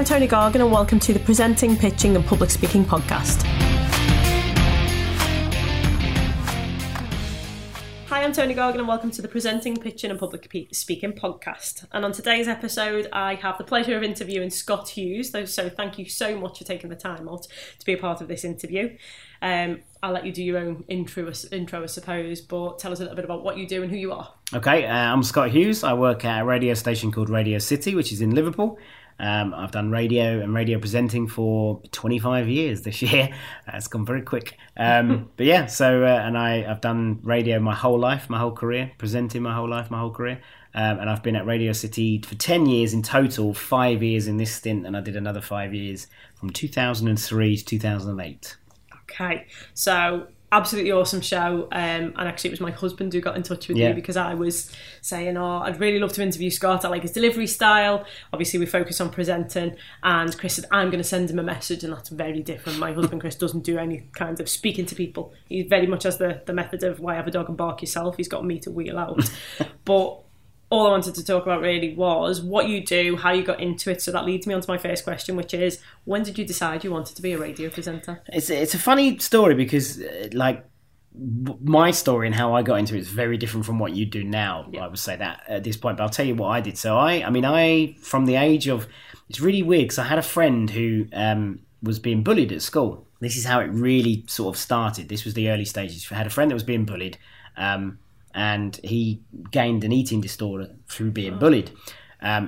I'm Tony Gargan and welcome to the Presenting, Pitching and Public Speaking podcast. Hi, I'm Tony Gargan and welcome to the Presenting, Pitching and Public Speaking podcast. And on today's episode, I have the pleasure of interviewing Scott Hughes. So thank you so much for taking the time out to be a part of this interview. I'll let you do your own intro, I suppose, but tell us a little bit about what you do and who you are. Okay, I'm Scott Hughes. I work at a radio station called Radio City, which is in Liverpool. I've done radio and radio presenting for 25 years this year. It's gone very quick. But yeah, so and I've done radio my whole life, my whole career, presenting my whole life, my whole career. And I've been at Radio City for 10 years in total, 5 years in this stint, and I did another 5 years from 2003 to 2008. Okay, so absolutely awesome show. And actually it was my husband who got in touch with you because I was saying, oh, I'd really love to interview Scott. I like his delivery style. Obviously we focus on presenting, and Chris said, I'm going to send him a message, and that's very different. My husband Chris doesn't do any kind of speaking to people. He very much has the method of why have a dog and bark yourself. He's got me to wheel out. But all I wanted to talk about really was what you do, how you got into it. So that leads me on to my first question, which is, when did you decide you wanted to be a radio presenter? It's a funny story because, like, my story and how I got into it is very different from what you do now. Yeah. I would say that at this point, but I'll tell you what I did. So I mean, from the age of, it's really weird because I had a friend who was being bullied at school. This is how it really sort of started. This was the early stages. I had a friend that was being bullied. And he gained an eating disorder through being bullied.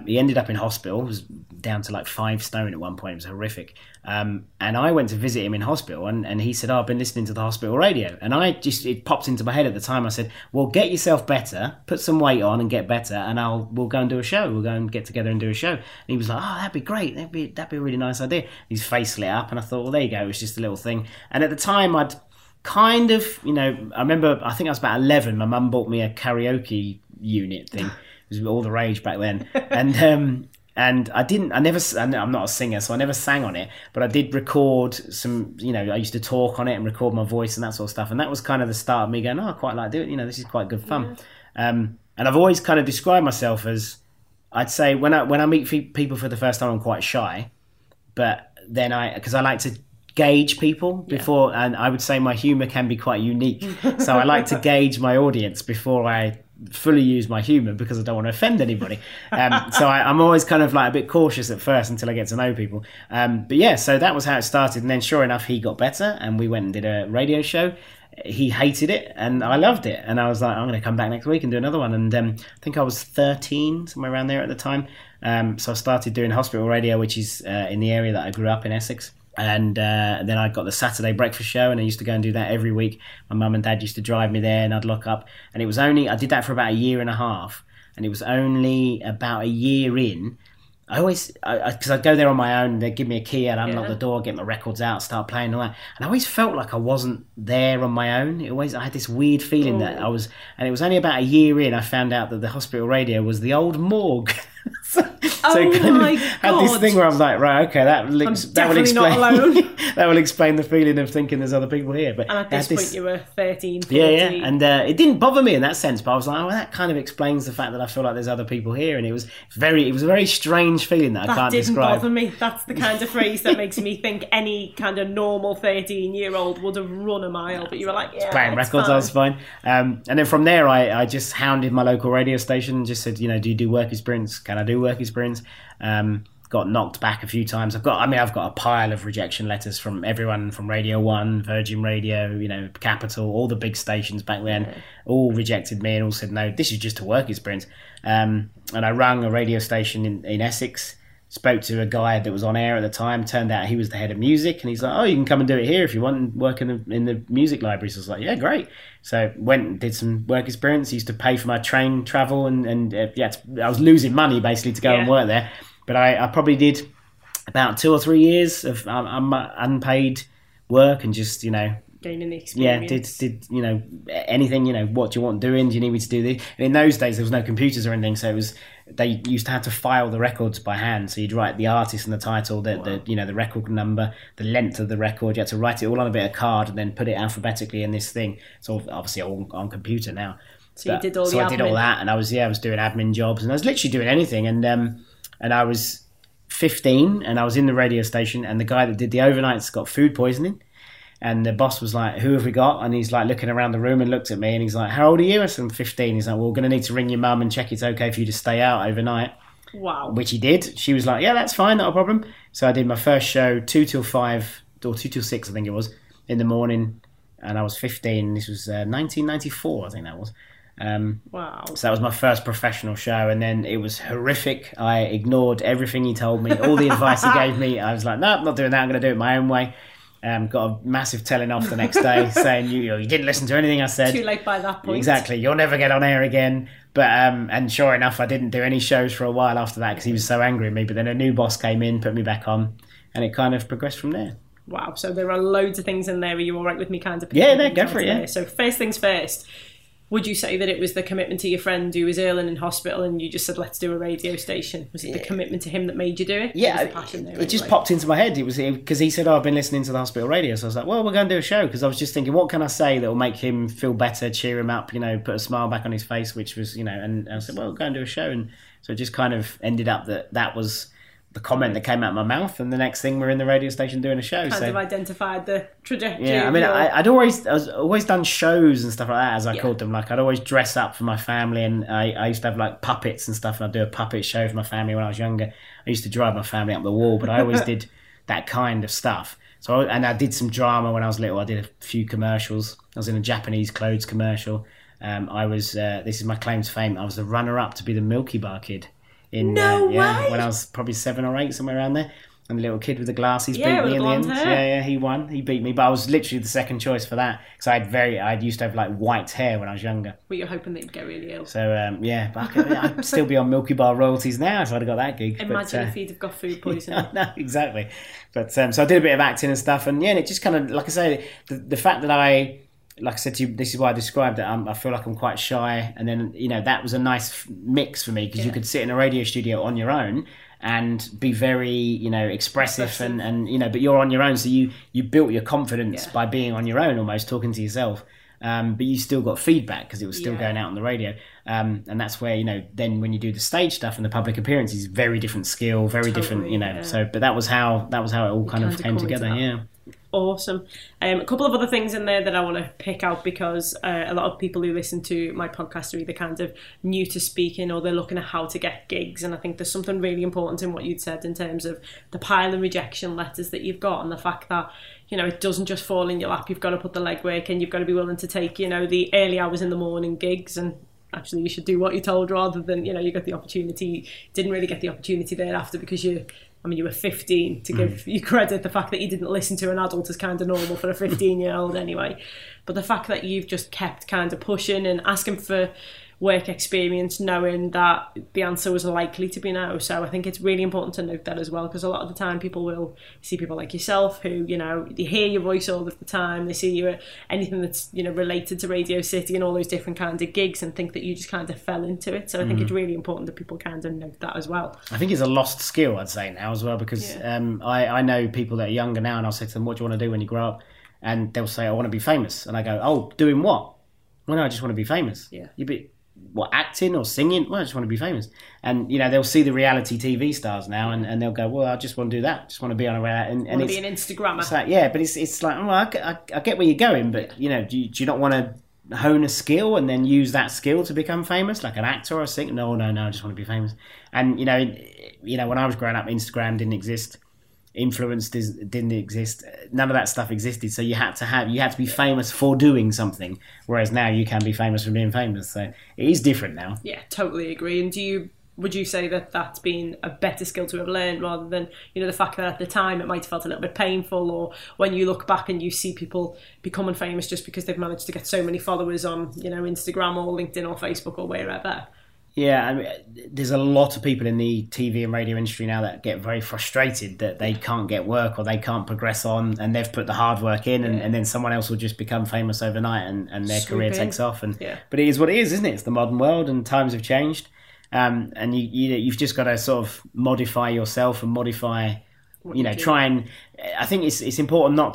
He ended up in hospital, was down to like 5 stone at one point. It was horrific. And I went to visit him in hospital, and he said, oh, I've been listening to the hospital radio. And it popped into my head at the time. I said, well, get yourself better, put some weight on and get better, and we'll go and do a show. We'll go and get together and do a show. And he was like, oh, that'd be great. That'd be a really nice idea. His face lit up, and I thought, well, there you go. It was just a little thing. And at the time, I'd kind of, you know, I remember, I think I was about 11, my mum bought me a karaoke unit thing. It was all the rage back then. And I'm not a singer, so I never sang on it, but I did record some, you know, I used to talk on it and record my voice and that sort of stuff. And that was kind of the start of me going, oh, I quite like doing it. You know, this is quite good fun. Yeah. And I've always kind of described myself as, I'd say when I meet people for the first time, I'm quite shy, but then because I like to gauge people before, and I would say my humour can be quite unique. So I like to gauge my audience before I fully use my humour because I don't want to offend anybody. So I'm always kind of like a bit cautious at first until I get to know people. But yeah, so that was how it started. And then sure enough, he got better and we went and did a radio show. He hated it and I loved it. And I was like, I'm going to come back next week and do another one. And I think I was 13, somewhere around there at the time. So I started doing hospital radio, which is in the area that I grew up in, Essex. And then I got the Saturday breakfast show, and I used to go and do that every week. My mum and dad used to drive me there, and I'd lock up. And I did that for about a year and a half. And it was only about a year in. Because I'd go there on my own, they'd give me a key, I'd unlock the door, get my records out, start playing and all that. And I always felt like I wasn't there on my own. I had this weird feeling that I was, and it was only about a year in I found out that the hospital radio was the old morgue. Had this thing where I'm like, right, okay, that will explain. Not alone. That will explain the feeling of thinking there's other people here. But and at this point, you were 13, 14. Yeah, and it didn't bother me in that sense. But I was like, oh, well, that kind of explains the fact that I feel like there's other people here, and it was a very strange feeling that I can't describe. That didn't bother me. That's the kind of phrase that makes me think any kind of normal 13-year-old would have run a mile. But you were like, yeah, playing records, fine. I was fine. And then from there, I just hounded my local radio station and just said, you know, do you do work experience? Can I do work experience? Got knocked back a few times. I've got a pile of rejection letters from everyone, from Radio 1, Virgin Radio, you know, Capital, all the big stations back then, all rejected me and all said, no, this is just a work experience. And I rang a radio station in Essex, spoke to a guy that was on air at the time, turned out he was the head of music, and he's like, oh, you can come and do it here if you want and work in the music library. So I was like, yeah, great. So went and did some work experience, used to pay for my train travel, and I was losing money basically to go and work there. But I probably did about 2 or 3 years of unpaid work and just, you know, gaining the experience. Yeah, did you know, anything, you know, what do you want doing? Do you need me to do this? And in those days, there was no computers or anything, so it was, they used to have to file the records by hand. So you'd write the artist and the title, the you know, the record number, the length of the record. You had to write it all on a bit of card and then put it alphabetically in this thing. It's all obviously all on computer now. So I did all that, and I was doing admin jobs, and I was literally doing anything, and I was 15 and I was in the radio station, and the guy that did the overnights got food poisoning. And the boss was like, who have we got? And he's like looking around the room and looked at me and he's like, how old are you? I said, I'm 15. He's like, well, we're going to need to ring your mum and check it's okay for you to stay out overnight. Wow. Which he did. She was like, yeah, that's fine. Not a problem. So I did my first show 2 till 5 or 2 till 6, I think it was, in the morning. And I was 15. This was 1994, I think that was. Wow. So that was my first professional show. And then it was horrific. I ignored everything he told me. All the advice he gave me. I was like, no, I'm not doing that. I'm going to do it my own way. Got a massive telling off the next day saying you didn't listen to anything I said. Too late by that point. Exactly. You'll never get on air again. But and sure enough, I didn't do any shows for a while after that because he was so angry at me. But then a new boss came in, put me back on, and it kind of progressed from there. Wow. So there are loads of things in there. Are you all right with me kind of picking? Yeah, no, go for it. Yeah. So first things first. Would you say that it was the commitment to your friend who was ill and in hospital and you just said, let's do a radio station? Was it the commitment to him that made you do it? Yeah, it was the there, it just popped into my head. It was because he said, oh, I've been listening to the hospital radio. So I was like, well, we're going to do a show, because I was just thinking, what can I say that will make him feel better, cheer him up, you know, put a smile back on his face, which was, you know, and I said, well, we'll go and do a show. And so it just kind of ended up that was the comment that came out of my mouth, and the next thing we're in the radio station doing a show. Kind of identified the trajectory. Yeah, I mean, I was always done shows and stuff like that, as I called them. Like, I'd always dress up for my family, and I used to have like puppets and stuff, and I'd do a puppet show for my family when I was younger. I used to drive my family up the wall, but I always did that kind of stuff. So, and I did some drama when I was little. I did a few commercials. I was in a Japanese clothes commercial. I was, this is my claim to fame, I was the runner-up to be the Milky Bar Kid. No way! When I was probably 7 or 8, somewhere around there. And the little kid with the glasses beat me in the end. Hair. Yeah, he won. He beat me. But I was literally the second choice for that. Because I used to have like white hair when I was younger. Well, you're hoping that you'd go really ill. So, but I'd still be on Milky Bar royalties now if I'd have got that gig. Imagine if you'd have got food poisoning. No, exactly. But so I did a bit of acting and stuff. And yeah, and it just kind of, like I say, the fact that like I said to you, this is why I described it. I feel like I'm quite shy. And then, you know, that was a nice mix for me, because you could sit in a radio studio on your own and be very, you know, expressive and you know, but you're on your own. So you built your confidence by being on your own, almost talking to yourself. But you still got feedback because it was still going out on the radio. And that's where, you know, then when you do the stage stuff and the public appearances, very different skill, very different, you know. Yeah. So, but that was how it all kind of came together. Yeah. Awesome. A couple of other things in there that I want to pick out, because a lot of people who listen to my podcast are either kind of new to speaking or they're looking at how to get gigs, and I think there's something really important in what you'd said in terms of the pile of rejection letters that you've got, and the fact that, you know, it doesn't just fall in your lap. You've got to put the legwork in, you've got to be willing to take, you know, the early hours in the morning gigs, and actually you should do what you're told rather than, you know, you got the opportunity, didn't really get the opportunity thereafter because you were 15, to give you credit. The fact that you didn't listen to an adult is kind of normal for a 15-year-old anyway. But the fact that you've just kept kind of pushing and asking for work experience, knowing that the answer was likely to be no. So I think it's really important to note that as well, because a lot of the time people will see people like yourself who, you know, they hear your voice all of the time, they see you at anything that's, you know, related to Radio City and all those different kinds of gigs, and think that you just kind of fell into it. So I think it's really important that people kind of note that as well. I think it's a lost skill, I'd say, now as well, because I know people that are younger now, and I'll say to them, what do you want to do when you grow up? And they'll say, I want to be famous. And I go, oh, doing what? Well, no, I just want to be famous. Yeah. You'd be... what, acting or singing? Well, I just want to be famous. And, you know, they'll see the reality TV stars now and they'll go, well, I just want to do that. Just want to be on a... and want to be an Instagrammer. It's like, yeah, but it's like, well, I get where you're going, but, you know, do you not want to hone a skill and then use that skill to become famous? Like an actor or a singer? No, I just want to be famous. And, you know, when I was growing up, Instagram didn't exist. Influence didn't exist. None of that stuff existed. So you had to be famous for doing something. Whereas now you can be famous for being famous. So it is different now. Yeah, totally agree. And would you say that that's been a better skill to have learned, rather than, you know, the fact that at the time it might have felt a little bit painful, or when you look back and you see people becoming famous just because they've managed to get so many followers on, you know, Instagram or LinkedIn or Facebook or wherever? Yeah, I mean, there's a lot of people in the TV and radio industry now that get very frustrated that they can't get work or they can't progress on, and they've put the hard work in, and then someone else will just become famous overnight and their career takes off. And but it is what it is, isn't it? It's the modern world and times have changed, and you've just got to sort of modify yourself and modify. You know, try and. I think it's important not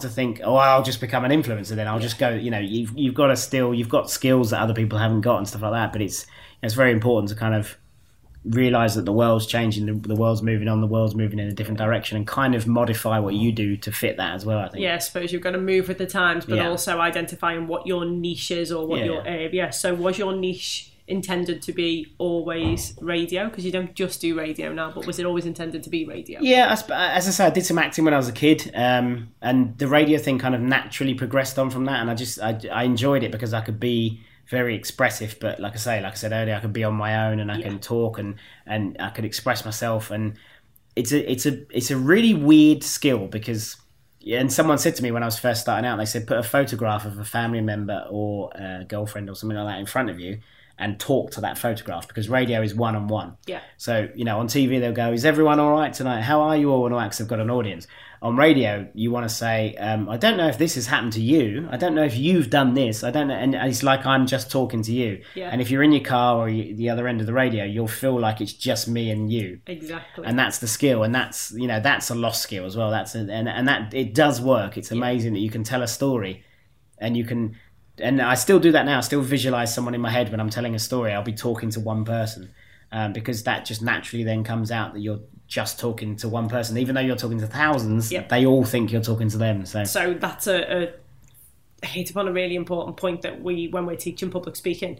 to think, oh, I'll just become an influencer, then I'll just go. You know, you've got to still, you've got skills that other people haven't got and stuff like that. But it's very important to kind of realize that the world's changing, the world's moving on, the world's moving in a different direction, and kind of modify what you do to fit that as well, I think. Yeah, I suppose you've got to move with the times, but also identifying what your niche is or what your area. So was your niche intended to be always radio? Because you don't just do radio now, but was it always intended to be radio? Yeah, as I said, I did some acting when I was a kid, and the radio thing kind of naturally progressed on from that, and I enjoyed it because I could be very expressive, but like I said earlier, I could be on my own, and I can talk and I could express myself, and it's a really weird skill because. And someone said to me when I was first starting out, they said, put a photograph of a family member or a girlfriend or something like that in front of you and talk to that photograph, because radio is one-on-one. Yeah. So, you know, on TV they'll go, is everyone all right tonight? How are you all? And because I've got an audience. On radio, you want to say, I don't know if this has happened to you. I don't know if you've done this. I don't know. And it's like I'm just talking to you. Yeah. And if you're in your car or the other end of the radio, you'll feel like it's just me and you. Exactly. And that's the skill. And that's, you know, that's a lost skill as well. And that it does work. It's amazing that you can tell a story, and you can. And I still do that now. I still visualize someone in my head when I'm telling a story. I'll be talking to one person. Because that just naturally then comes out that you're just talking to one person, even though you're talking to thousands. Yep. They all think you're talking to them. So that's a hit upon a really important point that when we're teaching public speaking,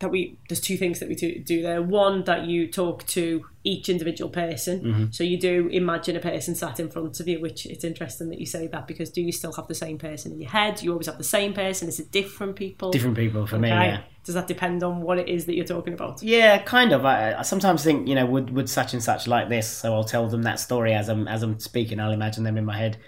there's two things that we do there. One, that you talk to each individual person. Mm-hmm. So you do imagine a person sat in front of you, which it's interesting that you say that, because do you still have the same person in your head? Do you always have the same person? Is it different people? Different people for me, yeah. Does that depend on what it is that you're talking about? Yeah, kind of. I sometimes think, you know, would such and such like this? So I'll tell them that story as I'm speaking. I'll imagine them in my head.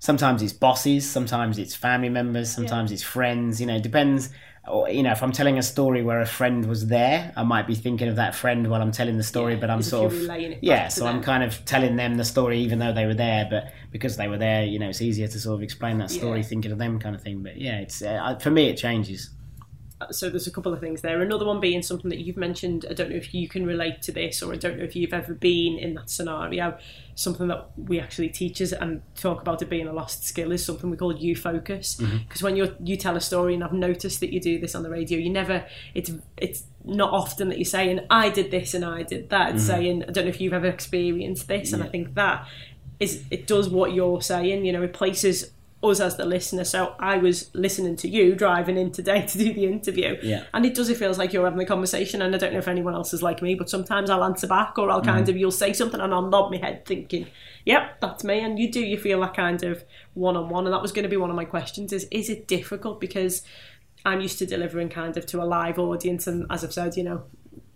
Sometimes it's bosses, sometimes it's family members, sometimes it's friends. You know, it depends. Or, you know, if I'm telling a story where a friend was there, I might be thinking of that friend while I'm telling the story, but I'm sort of I'm kind of telling them the story even though they were there, but because they were there, you know, it's easier to sort of explain that story thinking of them kind of thing. But it's for me it changes. So there's a couple of things there. Another one being something that you've mentioned. I don't know if you can relate to this, or I don't know if you've ever been in that scenario. Something that we actually teach us and talk about it being a lost skill is something we call you focus. Because when you tell a story, and I've noticed that you do this on the radio, it's not often that you're saying, I did this and I did that. It's saying, I don't know if you've ever experienced this. Yeah. And I think that it does what you're saying, you know, it places us as the listener. So I was listening to you driving in today to do the interview, and it feels like you're having a conversation, and I don't know if anyone else is like me, but sometimes I'll answer back, or I'll kind of, you'll say something and I'll nod my head thinking, yep, that's me. And you feel that kind of one-on-one, and that was going to be one of my questions, is it difficult? Because I'm used to delivering kind of to a live audience, and as I've said, you know,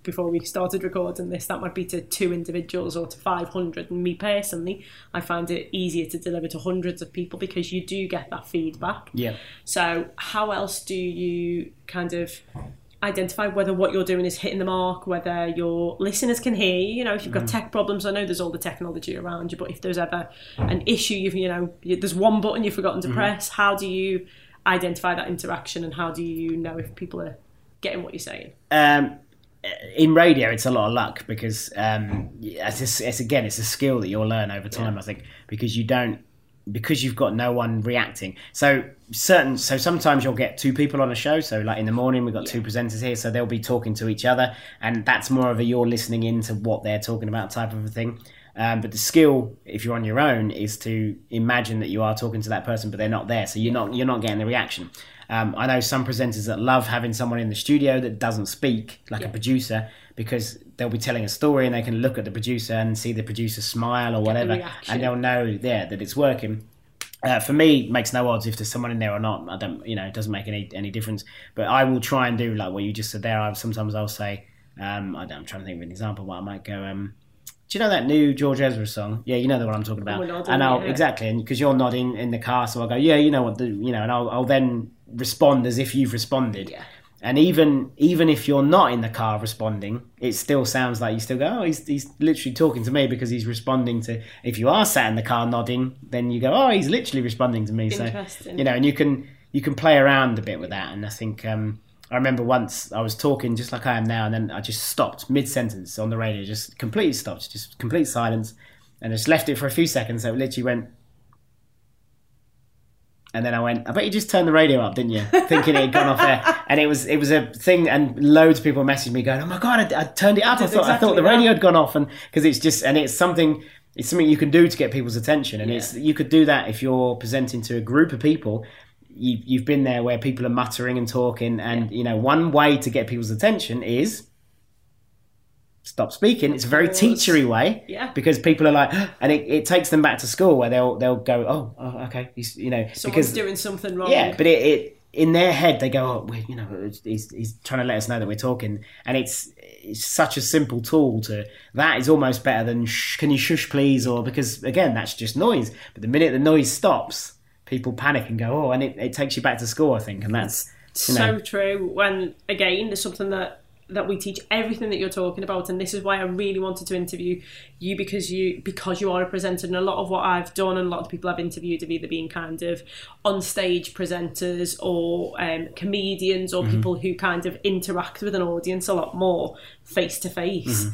before we started recording this, that might be to two individuals or to 500, and me personally, I find it easier to deliver to hundreds of people because you do get that feedback. Yeah. So how else do you kind of identify whether what you're doing is hitting the mark, whether your listeners can hear you? You know, if you've got tech problems, I know there's all the technology around you, but if there's ever an issue, there's one button you've forgotten to press, how do you identify that interaction, and how do you know if people are getting what you're saying? In radio, it's a lot of luck because, it's a skill that you'll learn over time. Yeah. I think because you've got no one reacting. So sometimes you'll get two people on a show. So like in the morning, we've got two presenters here, so they'll be talking to each other, and that's more of a you're listening into what they're talking about type of a thing. But the skill, if you're on your own, is to imagine that you are talking to that person, but they're not there, so you're not getting the reaction. I know some presenters that love having someone in the studio that doesn't speak, like a producer, because they'll be telling a story and they can look at the producer and see the producer smile or whatever, and they'll know that it's working. For me, it makes no odds if there's someone in there or not. I don't, you know, it doesn't make any difference. But I will try and do like what you just said there. I'll say, I'm trying to think of an example, but I might go, do you know that new George Ezra song? Yeah, you know the one I'm talking about. We're nodding, and I'll exactly, because you're nodding in the car, so I'll go, yeah, you know what, and I'll then respond as if you've responded. Yeah. And even if you're not in the car responding, it still sounds like you still go, oh, he's literally talking to me because he's responding to. If you are sat in the car nodding, then you go, oh, he's literally responding to me. So, you know, and you can play around a bit with that. And I think I remember once I was talking just like I am now, and then I just stopped mid-sentence on the radio, just completely stopped, just complete silence, and I just left it for a few seconds. So it literally went. And then I went, I bet you just turned the radio up, didn't you? Thinking it had gone off air. And it was a thing, and loads of people messaged me going, oh my God, I turned it up. I thought the radio had gone off. And because it's just, and it's something you can do to get people's attention. And you could do that if you're presenting to a group of people. You've been there where people are muttering and talking. And, one way to get people's attention is stop speaking. It's a very teachery way, because people are like, and it takes them back to school where they'll go, oh okay, someone's doing something wrong. Yeah, but it in their head they go, he's trying to let us know that we're talking, and it's such a simple tool to that is almost better than can you shush please, or because again that's just noise. But the minute the noise stops, people panic and go, and it takes you back to school, I think, and that's so true. When again, there's something that we teach everything that you're talking about, and this is why I really wanted to interview you because you are a presenter, and a lot of what I've done and a lot of people I've interviewed have either been kind of on stage presenters or comedians or people who kind of interact with an audience a lot more face to face,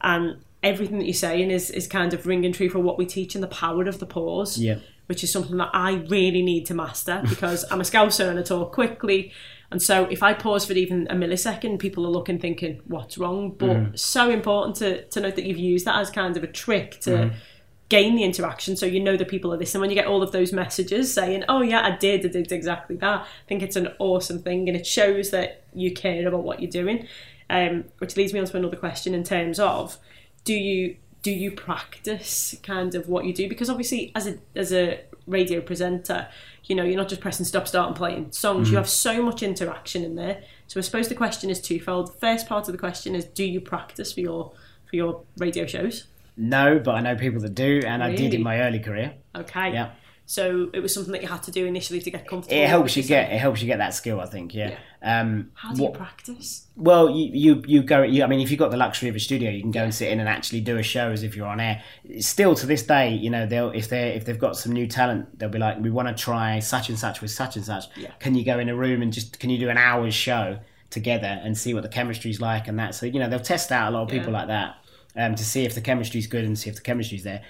and everything that you're saying is kind of ringing true for what we teach and the power of the pause, which is something that I really need to master because I'm a Scouser and I talk quickly. And so if I pause for even a millisecond, people are looking, thinking, what's wrong? But so important to note that you've used that as kind of a trick to gain the interaction. So that people are listening. When you get all of those messages saying, oh yeah, I did exactly that, I think it's an awesome thing. And it shows that you care about what you're doing, which leads me on to another question in terms of, do you practice kind of what you do? Because obviously as a radio presenter, you're not just pressing stop, start and playing songs. You have so much interaction in there. So I suppose the question is twofold. The first part of the question is, do you practice for your radio shows? No, but I know people that do, and really? I did in my early career. Okay. Yeah. So it was something that you had to do initially to get comfortable. It helps you get that skill, I think. Yeah. How do you practice? Well, you go. I mean, if you've got the luxury of a studio, you can go and sit in and actually do a show as if you're on air. Still to this day, if they've got some new talent, they'll be like, we want to try such and such with such and such. Yeah. Can you go in a room and can you do an hour's show together and see what the chemistry's like and that? So they'll test out a lot of people like that. To see if the chemistry's good and see if the chemistry's there.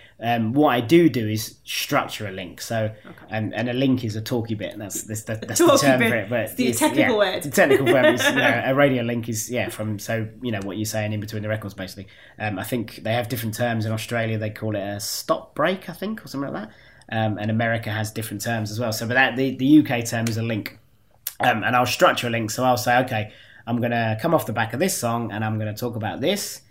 What I do is structure a link. So, and a link is a talky bit. That's the term for it. But it's the technical word. The technical word is, a radio link is, what you're saying in between the records, basically. I think they have different terms. In Australia, they call it a stop break, I think, or something like that. And America has different terms as well. So, but the UK term is a link. And I'll structure a link. So I'll say, okay, I'm going to come off the back of this song and I'm going to talk about this.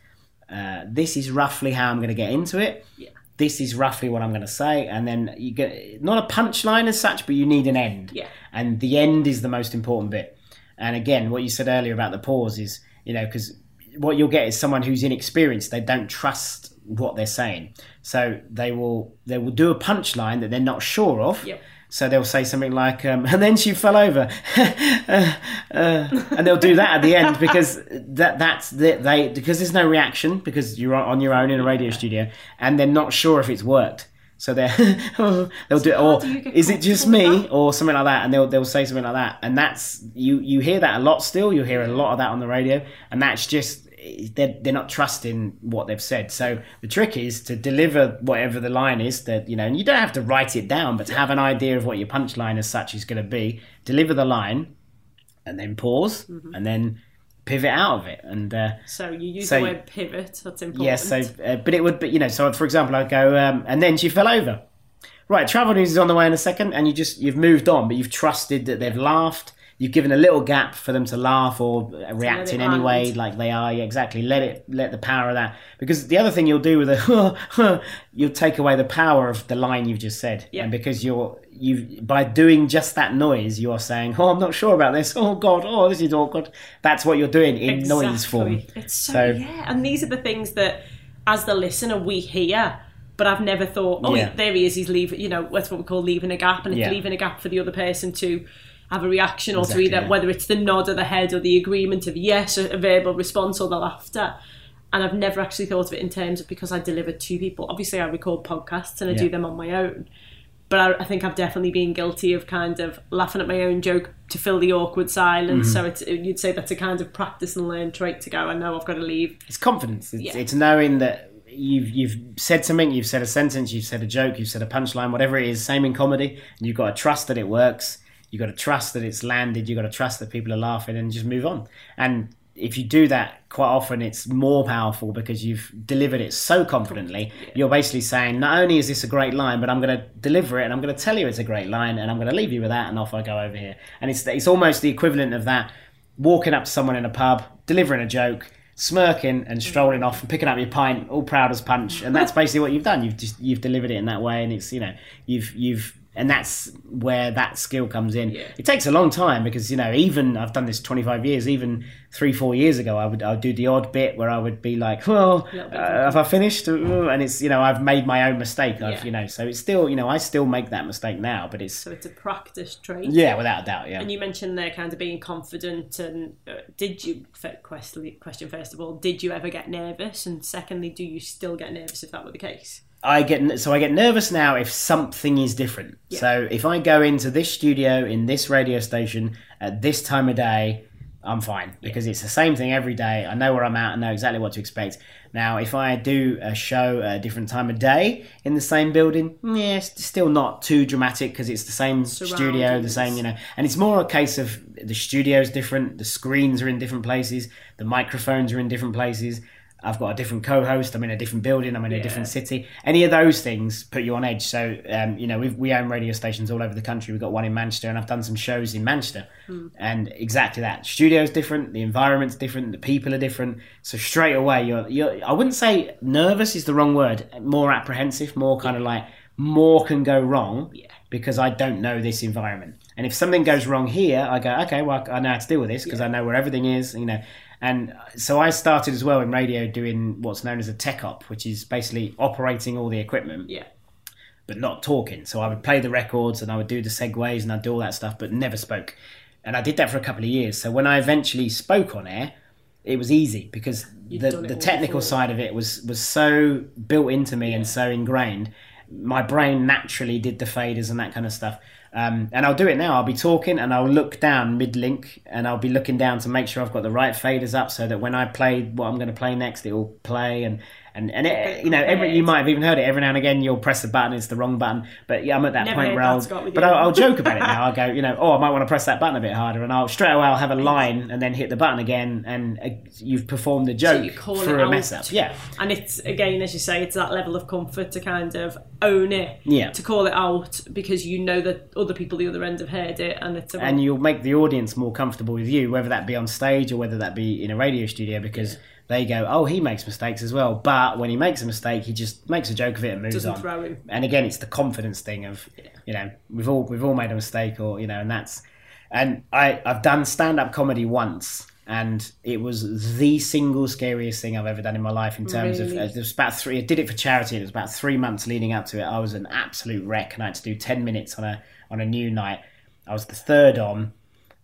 This is roughly how I'm going to get into it. Yeah. This is roughly what I'm going to say. And then you get, not a punchline as such, but you need an end. Yeah. And the end is the most important bit. And again, what you said earlier about the pause is, because what you'll get is someone who's inexperienced. They don't trust what they're saying. So they will do a punchline that they're not sure of. Yep. So they'll say something like, and then she fell over. And they'll do that at the end because because there's no reaction because you're on your own in a radio studio and they're not sure if it's worked. So they'll do it, or is it just me, or something like that, and they'll say something like that. And that's you hear that a lot still. You hear a lot of that on the radio, and that's just they're not trusting what they've said. So the trick is to deliver whatever the line is that and you don't have to write it down, but to have an idea of what your punchline as such is going to be. Deliver the line, and then pause, and then pivot out of it. And so you use the word pivot. That's important. Yes. Yeah, so, but it would be So for example, I'd go, and then she fell over. Right. Travel news is on the way in a second, and you've moved on, but you've trusted that they've laughed. You've given a little gap for them to laugh or react in any way like they are. Yeah, exactly. Let the power of that. Because the other thing you'll do with you'll take away the power of the line you've just said. Yeah. And because by doing just that noise, you are saying, oh, I'm not sure about this. Oh, God. Oh, this is awkward. That's what you're doing in noise form. It's so. And these are the things that, as the listener, we hear. But I've never thought, there he is. He's leaving, that's what we call leaving a gap. And it's leaving a gap for the other person to have a reaction, or to either whether it's the nod of the head or the agreement of yes, a verbal response, or the laughter. And I've never actually thought of it in terms of, because I deliver to people. Obviously, I record podcasts and I do them on my own. But I think I've definitely been guilty of kind of laughing at my own joke to fill the awkward silence. So you'd say that's a kind of practice and learn trait to go, I know I've got to leave. It's confidence. It's knowing that you've said something, you've said a sentence, you've said a joke, you've said a punchline, whatever it is, same in comedy. And you've got to trust that it works. You've got to trust that it's landed. You've got to trust that people are laughing and just move on. And if you do that quite often, it's more powerful because you've delivered it so confidently. You're basically saying, not only is this a great line, but I'm going to deliver it and I'm going to tell you it's a great line and I'm going to leave you with that and off I go over here. And it's almost the equivalent of that walking up to someone in a pub, delivering a joke, smirking and strolling off and picking up your pint, all proud as punch. And that's basically what you've done. You've delivered it in that way, and it's, you know, you've and that's where that skill comes in. Yeah. It takes a long time because, you know, even I've done this 25 years, even 3-4 years ago, I would do the odd bit where I would be like, well, have I finished? And it's, you know, I've made my own mistake. Yeah. You know, so it's still, you know, I still make that mistake now, but it's... So it's a practice trait. Yeah, without a doubt, yeah. And you mentioned there kind of being confident and did you, question first of all, did you ever get nervous? And secondly, do you still get nervous if that were the case? I get nervous now if something is different. Yeah. So if I go into this studio in this radio station at this time of day, I'm fine because it's the same thing every day. I know where I'm at. I know exactly what to expect. Now, if I do a show at a different time of day in the same building, it's still not too dramatic because it's the same studio, the same, you know. And it's more a case of the studio's different, the screens are in different places, the microphones are in different places. I've got a different co-host, I'm in a different building, I'm in a different city. Any of those things put you on edge. So, you know, we own radio stations all over the country. We've got one in Manchester and I've done some shows in Manchester. And exactly that. Studio's different, the environment's different, the people are different. So straight away, you're I wouldn't say nervous is the wrong word, more apprehensive, more kind of like, more can go wrong because I don't know this environment. And if something goes wrong here, I go, okay, well, I know how to deal with this because I know where everything is, you know. And so I started as well in radio doing what's known as a tech op, which is basically operating all the equipment, but not talking. So I would play the records and I would do the segues and I'd do all that stuff, but never spoke. And I did that for a couple of years. So when I eventually spoke on air, it was easy because the technical side of it was so built into me and so ingrained. My brain naturally did the faders and that kind of stuff. And I'll do it now. I'll be talking and I'll look down mid-link and I'll be looking down to make sure I've got the right faders up so that when I play what I'm going to play next, it will play. And it, you know, you might have even heard it. Every now and again, you'll press the button. It's the wrong button. But yeah, I'm at that point where I'll joke about it now. I'll go, you know, I might want to press that button a bit harder. And I'll straight away, I'll have a line and then hit the button again. And you've performed the joke through a mess up. Yeah. And it's, again, as you say, it's that level of comfort to kind of own it. Yeah. To call it out because you know that other people the other end have heard it. And it's and you'll make the audience more comfortable with you, whether that be on stage or whether that be in a radio studio because... Yeah. They go, oh, he makes mistakes as well. But when he makes a mistake, he just makes a joke of it and moves on. Doesn't throw him. And again, it's the confidence thing of, you know, we've all made a mistake or, you know, and that's... And I've done stand-up comedy once and it was the single scariest thing I've ever done in my life in terms of... It was about I did it for charity and it was about 3 months leading up to it. I was an absolute wreck and I had to do 10 minutes on a new night. I was the third on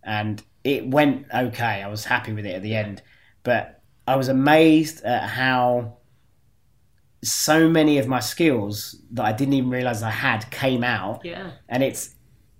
and it went okay. I was happy with it at the end. But... I was amazed at how so many of my skills that I didn't even realise I had came out. Yeah. And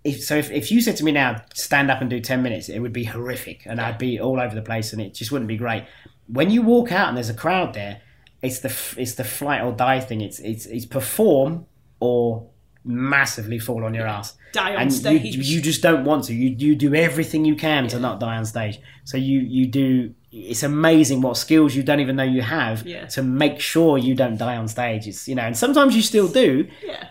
if you said to me now, stand up and do 10 minutes, it would be horrific and I'd be all over the place and it just wouldn't be great. When you walk out and there's a crowd there, it's the flight or die thing. It's perform or massively fall on your ass. Die on stage. You just don't want to. You do everything you can to not die on stage. So you do... It's amazing what skills you don't even know you have to make sure you don't die on stage. It's, you know, and sometimes you still do,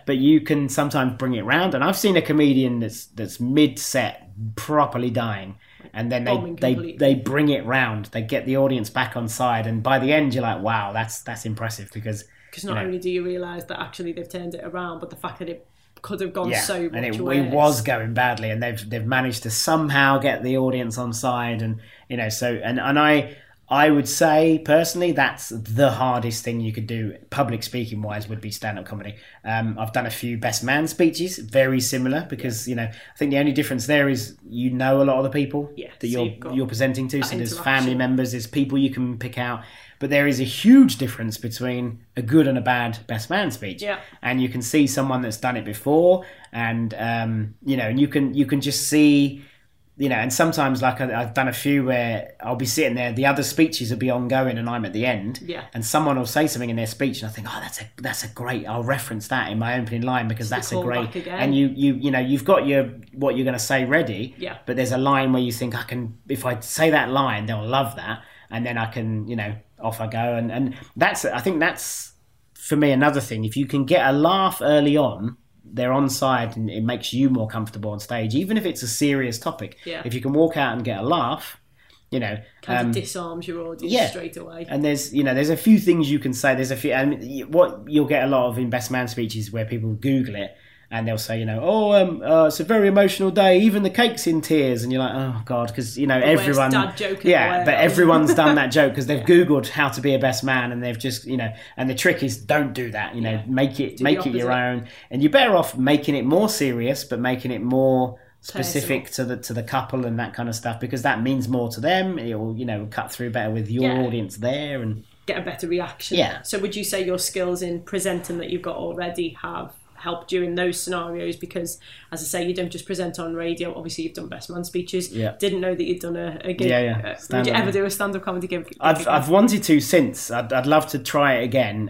but you can sometimes bring it round. And I've seen a comedian that's mid-set properly dying, and then they bring it round. They get the audience back on side, and by the end you're like, wow, that's impressive because not only do you realise that actually they've turned it around, but the fact that it could have gone so much and it was going badly, and they've managed to somehow get the audience on side, and you know, so and I would say personally that's the hardest thing you could do public speaking wise would be stand-up comedy. I've done a few best man speeches, very similar, because you know I think the only difference there is you know a lot of the people that so you're presenting to, so there's family members, there's people you can pick out. But there is a huge difference between a good and a bad best man speech. Yeah. And you can see someone that's done it before and, you know, and you can just see you know, and sometimes, like, I've done a few where I'll be sitting there, the other speeches will be ongoing and I'm at the end, yeah, and someone will say something in their speech and I think, oh, that's a great, I'll reference that in my opening line because that's a great, and you know, you've got your, what you're going to say ready, yeah, but there's a line where you think, I can, if I say that line, they'll love that, and then I can, you know, off I go, and that's, I think that's, for me, another thing, if you can get a laugh early on, they're on side and it makes you more comfortable on stage, even if it's a serious topic. Yeah. If you can walk out and get a laugh, you know, kind of disarms your audience straight away. And there's, you know, there's a few things you can say. There's a few, and what you'll get a lot of in best man speeches where people Google it and they'll say, you know, it's a very emotional day. Even the cake's in tears, and you're like, oh God, because you know everyone. Dad joking away. But everyone's done that joke because they've Googled how to be a best man, and they've just, you know. And the trick is, don't do that. You know, make it your own, and you're better off making it more serious, but making it more specific to the couple and that kind of stuff, because that means more to them. It will, you know, cut through better with your audience there and get a better reaction. Yeah. So would you say your skills in presenting that you've got already have helped you in those scenarios? Because, as I say, you don't just present on radio. Obviously, you've done best man speeches. Yeah. Didn't know that you'd done a gig. Yeah. Would you ever do a stand-up comedy gig? I've wanted to since. I'd love to try it again.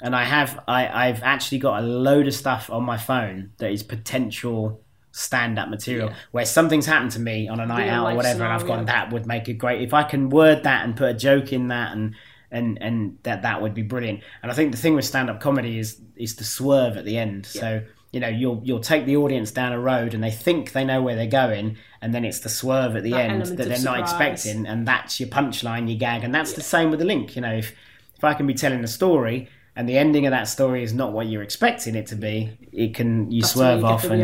And I have. I've actually got a load of stuff on my phone that is potential stand-up material, where something's happened to me on a night out or whatever, scenario. And I've gone, that would make it great. If I can word that and put a joke in that and that would be brilliant. And I think the thing with stand-up comedy is the swerve at the end. Yeah. So, you know, you'll take the audience down a road and they think they know where they're going, and then it's the swerve at the end that they're not expecting, and that's your punchline, your gag. And that's the same with the link. You know, if I can be telling a story and the ending of that story is not what you're expecting it to be, that's swerve off and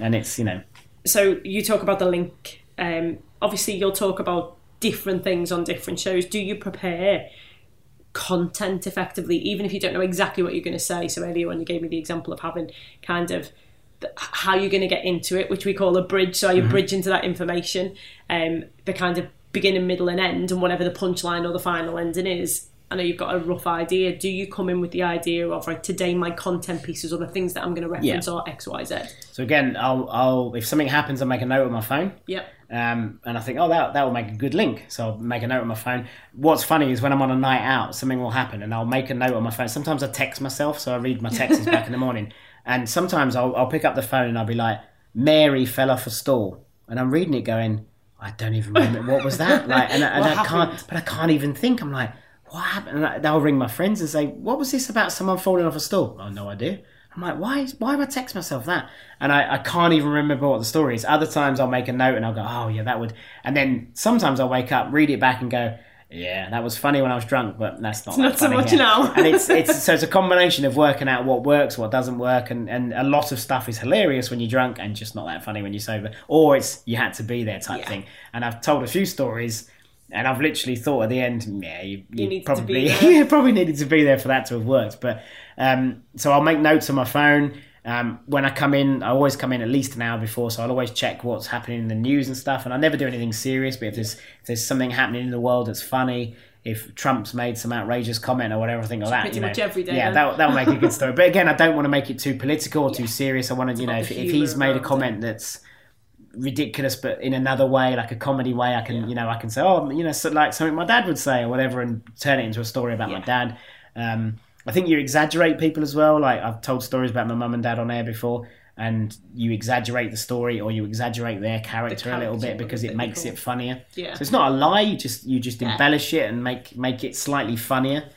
and it's, you know. So you talk about the link. Obviously, you'll talk about different things on different shows. Do you prepare content effectively, even if you don't know exactly what you're going to say? So earlier on you gave me the example of having kind of how you're going to get into it, which we call a bridge. So you bridge into that information, the kind of beginning, middle and end, and whatever the punchline or the final ending is. I know you've got a rough idea. Do you come in with the idea of, like, today my content pieces or the things that I'm going to reference are X, Y, Z? So again, I'll if something happens, I make a note on my phone. Yep. And I think, that will make a good link. So I'll make a note on my phone. What's funny is when I'm on a night out, something will happen and I'll make a note on my phone. Sometimes I text myself, so I read my texts back in the morning. And sometimes I'll pick up the phone and I'll be like, Mary fell off a stool. And I'm reading it going, I don't even remember. What was that? Like, and I can't even think. I'm like, what happened? And I'll ring my friends and say, what was this about someone falling off a stool? I have no idea. I'm like, why have I text myself that? And I can't even remember what the story is. Other times I'll make a note and I'll go, that would. And then sometimes I'll wake up, read it back and go, yeah, that was funny when I was drunk, but that's not that funny. Not so much now. And it's a combination of working out what works, what doesn't work, and a lot of stuff is hilarious when you're drunk and just not that funny when you're sober. Or it's you had to be there type thing. And I've told a few stories and I've literally thought at the end, you probably needed to be there for that to have worked. But so I'll make notes on my phone. When I come in, I always come in at least an hour before, so I'll always check what's happening in the news and stuff. And I never do anything serious, but if there's something happening in the world that's funny, if Trump's made some outrageous comment or whatever, I think of that. Pretty much every day. Yeah, that'll make a good story. But again, I don't want to make it too political or too serious. I want to, you know, if he's made a comment that's ridiculous but in another way, like a comedy way, I can I can say, so like something my dad would say or whatever, and turn it into a story about my dad. I think you exaggerate people as well. Like, I've told stories about my mum and dad on air before, and you exaggerate the story or you exaggerate their character a little bit because it makes it funnier. So it's not a lie, you just embellish it and make it slightly funnier.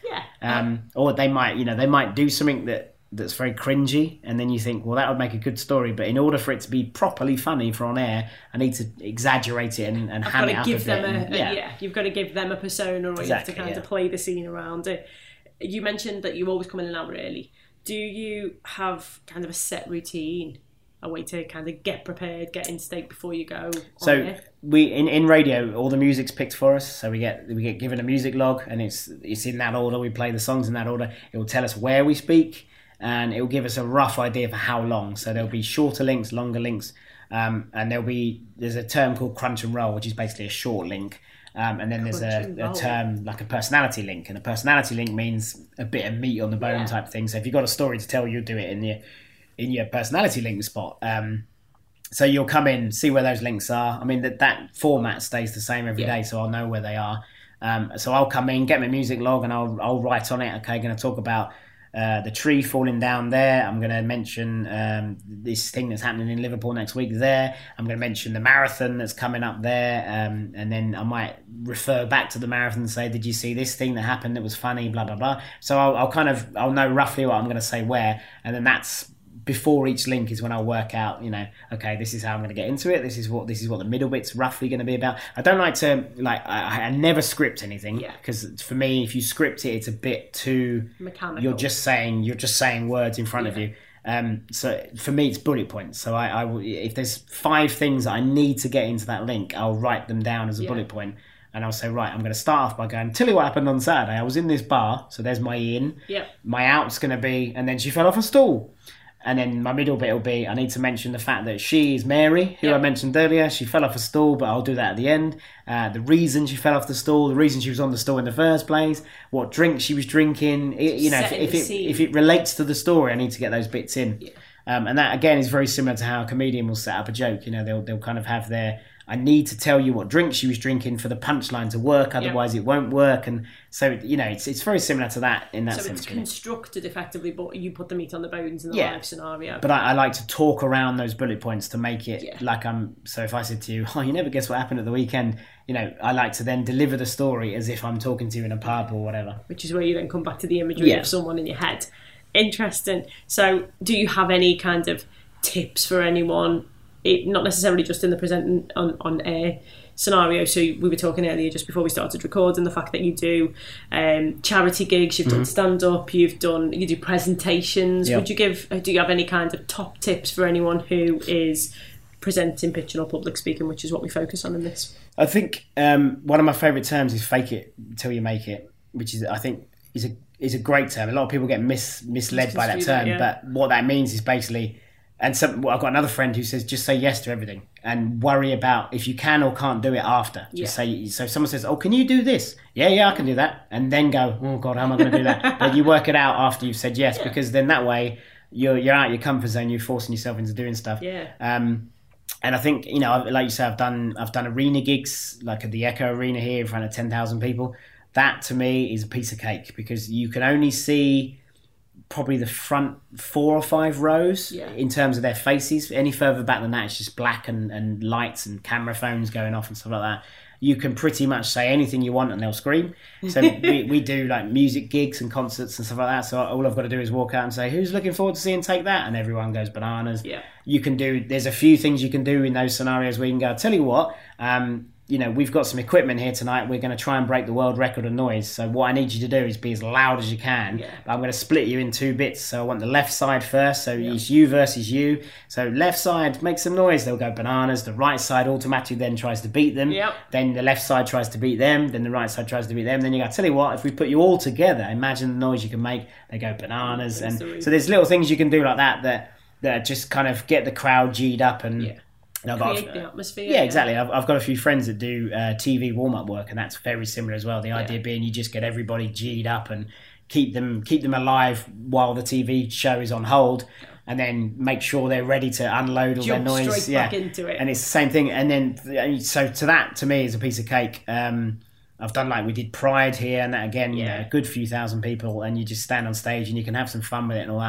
Or they might do something that's very cringy, and then you think, well, that would make a good story, but in order for it to be properly funny for on air, I need to exaggerate it and ham it up a bit. You've got to give them a persona, or you have to kind of play the scene around it. You mentioned that you always come in an hour early. Do you have kind of a set routine, a way to kind of get prepared, get in state before you go? So we in radio, all the music's picked for us. So we get given a music log, and it's in that order. We play the songs in that order. It will tell us where we speak, and it will give us a rough idea for how long. So there'll be shorter links, longer links, and there's a term called crunch and roll, which is basically a short link. And then there's a term like a personality link, and a personality link means a bit of meat on the bone type thing. So if you've got a story to tell, you'll do it in your personality link spot. So you'll come in, see where those links are. I mean, that format stays the same every day, so I'll know where they are. So I'll come in, get my music log, and I'll write on it. Okay, going to talk about the tree falling down there. I'm going to mention this thing that's happening in Liverpool next week there. I'm going to mention the marathon that's coming up there. And then I might refer back to the marathon and say, did you see this thing that happened that was funny, blah, blah, blah. So I'll know roughly what I'm going to say where. And then that's before each link is when I'll work out, okay, this is how I'm going to get into it. This is what the middle bit's roughly going to be about. I don't like to, I never script anything because for me, if you script it, it's a bit too mechanical. You're just saying words in front of you. So for me, it's bullet points. So I if there's 5 things that I need to get into that link, I'll write them down as a bullet point. And I'll say, right, I'm going to start off by going, tell you what happened on Saturday. I was in this bar. So there's my in. My out's going to be, and then she fell off a stool. And then my middle bit will be, I need to mention the fact that she is Mary, who I mentioned earlier. She fell off a stool, but I'll do that at the end. The reason she fell off the stool, the reason she was on the stool in the first place, what drink she was drinking. If it relates to the story, I need to get those bits in. And that, again, is very similar to how a comedian will set up a joke. They'll kind of have their, I need to tell you what drink she was drinking for the punchline to work, otherwise it won't work. And so, it's very similar to that in that sense. So it's constructed effectively, but you put the meat on the bones in the live scenario. But I like to talk around those bullet points to make it like I'm... So if I said to you, oh, you never guess what happened at the weekend, I like to then deliver the story as if I'm talking to you in a pub or whatever. Which is where you then come back to the imagery of someone in your head. Interesting. So do you have any kind of tips for anyone... not necessarily just in the presenting on air scenario. So we were talking earlier just before we started recording the fact that you do charity gigs, you've done stand up, you do presentations. Would you do you have any kind of top tips for anyone who is presenting, pitching, or public speaking, which is what we focus on in this? I think one of my favourite terms is "fake it till you make it," which is I think is a great term. A lot of people get misled by that term, but what that means is basically. And I've got another friend who says, just say yes to everything and worry about if you can or can't do it after. So if someone says, oh, can you do this? Yeah, I can do that. And then go, oh, God, how am I going to do that? But you work it out after you've said yes, because then that way you're out of your comfort zone. You're forcing yourself into doing stuff. And I think, like you say, I've done arena gigs, like at the Echo Arena here in front of 10,000 people. That, to me, is a piece of cake because you can only see... probably the front 4 or 5 rows in terms of their faces. Any further back than that, it's just black and lights and camera phones going off and stuff like that. You can pretty much say anything you want and they'll scream. So we do like music gigs and concerts and stuff like that. So all I've got to do is walk out and say, who's looking forward to seeing Take That? And everyone goes bananas. You can do, there's a few things you can do in those scenarios where you can go, I'll tell you what, we've got some equipment here tonight. We're going to try and break the world record of noise. So what I need you to do is be as loud as you can. But I'm going to split you in 2 bits. So I want the left side first. So it's you versus you. So left side, make some noise. They'll go bananas. The right side automatically then tries to beat them. Then the left side tries to beat them. Then the right side tries to beat them. Then you go, tell you what, if we put you all together, imagine the noise you can make. They go bananas. And so there's little things you can do like that just kind of get the crowd G'd up and... create the atmosphere. Exactly. I've got a few friends that do TV warm-up work, and that's very similar as well. The idea being you just get everybody G'd up and keep them alive while the TV show is on hold, and then make sure they're ready to unload all their noise. Straight back into it. And it's the same thing. And then so to that, to me, is a piece of cake. I've done we did Pride here, and that again, a good few thousand people, and you just stand on stage and you can have some fun with it and all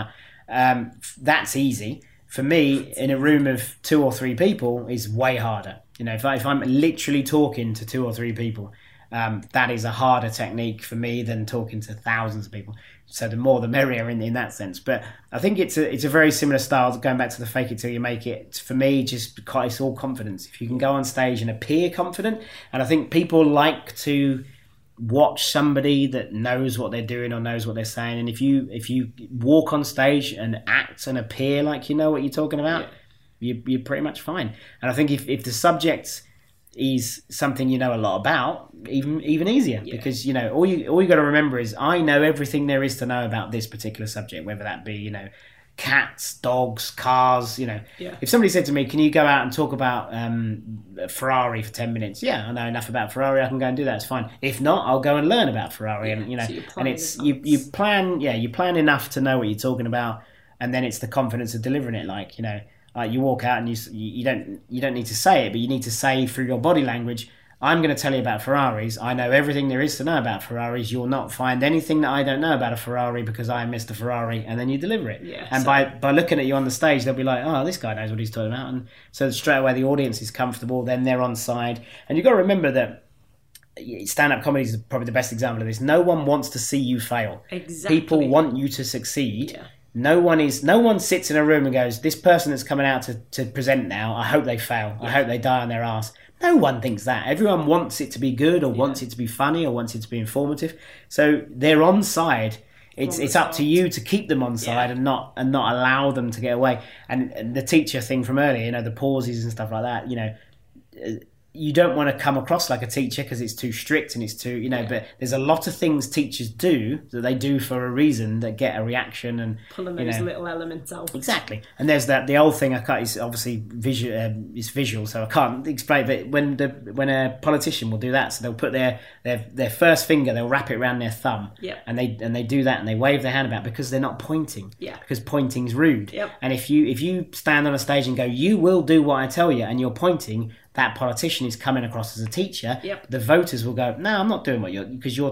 that. That's easy. For me, in a room of 2 or 3 people is way harder. If I'm literally talking to 2 or 3 people, that is a harder technique for me than talking to thousands of people. So the more the merrier in that sense. But I think it's a very similar style, going back to the fake it till you make it. For me, it's all confidence. If you can go on stage and appear confident, and I think people like to watch somebody that knows what they're doing or knows what they're saying, and if you walk on stage and act and appear like you know what you're talking about, you're pretty much fine. And I think if the subject is something you know a lot about, even easier, because all you got to remember is I know everything there is to know about this particular subject, whether that be cats, dogs, cars. If somebody said to me, can you go out and talk about Ferrari for 10 minutes? I know enough about Ferrari, I can go and do that, it's fine. If not, I'll go and learn about Ferrari. You plan enough to know what you're talking about, and then it's the confidence of delivering it. Like you walk out and you don't need to say it, but you need to say through your body language, I'm going to tell you about Ferraris. I know everything there is to know about Ferraris. You'll not find anything that I don't know about a Ferrari because I'm Mr. Ferrari, and then you deliver it. Yeah, and so by looking at you on the stage, they'll be like, oh, this guy knows what he's talking about. And so straight away the audience is comfortable, then they're on side. And you've got to remember that stand-up comedy is probably the best example of this. No one wants to see you fail. Exactly. People want you to succeed. Yeah. No one sits in a room and goes, this person that's coming out to present now, I hope they fail. Yeah. I hope they die on their ass. No one thinks that. Everyone wants it to be good or wants it to be funny or wants it to be informative. So they're on side. It's up to you to keep them on side and not allow them to get away. And the teacher thing from earlier, you know, the pauses and stuff like that, you know, you don't want to come across like a teacher because it's too strict and it's too, you know, but there's a lot of things teachers do that they do for a reason that get a reaction and pulling those little elements out. Exactly. And there's the old thing it's obviously visual, so I can't explain, but when a politician will do that, so they'll put their first finger, they'll wrap it around their thumb and they do that and they wave their hand about because they're not pointing because pointing's rude. Yep. And if you stand on a stage and go, you will do what I tell you, and you're pointing, that politician is coming across as a teacher. Yep. The voters will go, no, I'm not doing what you're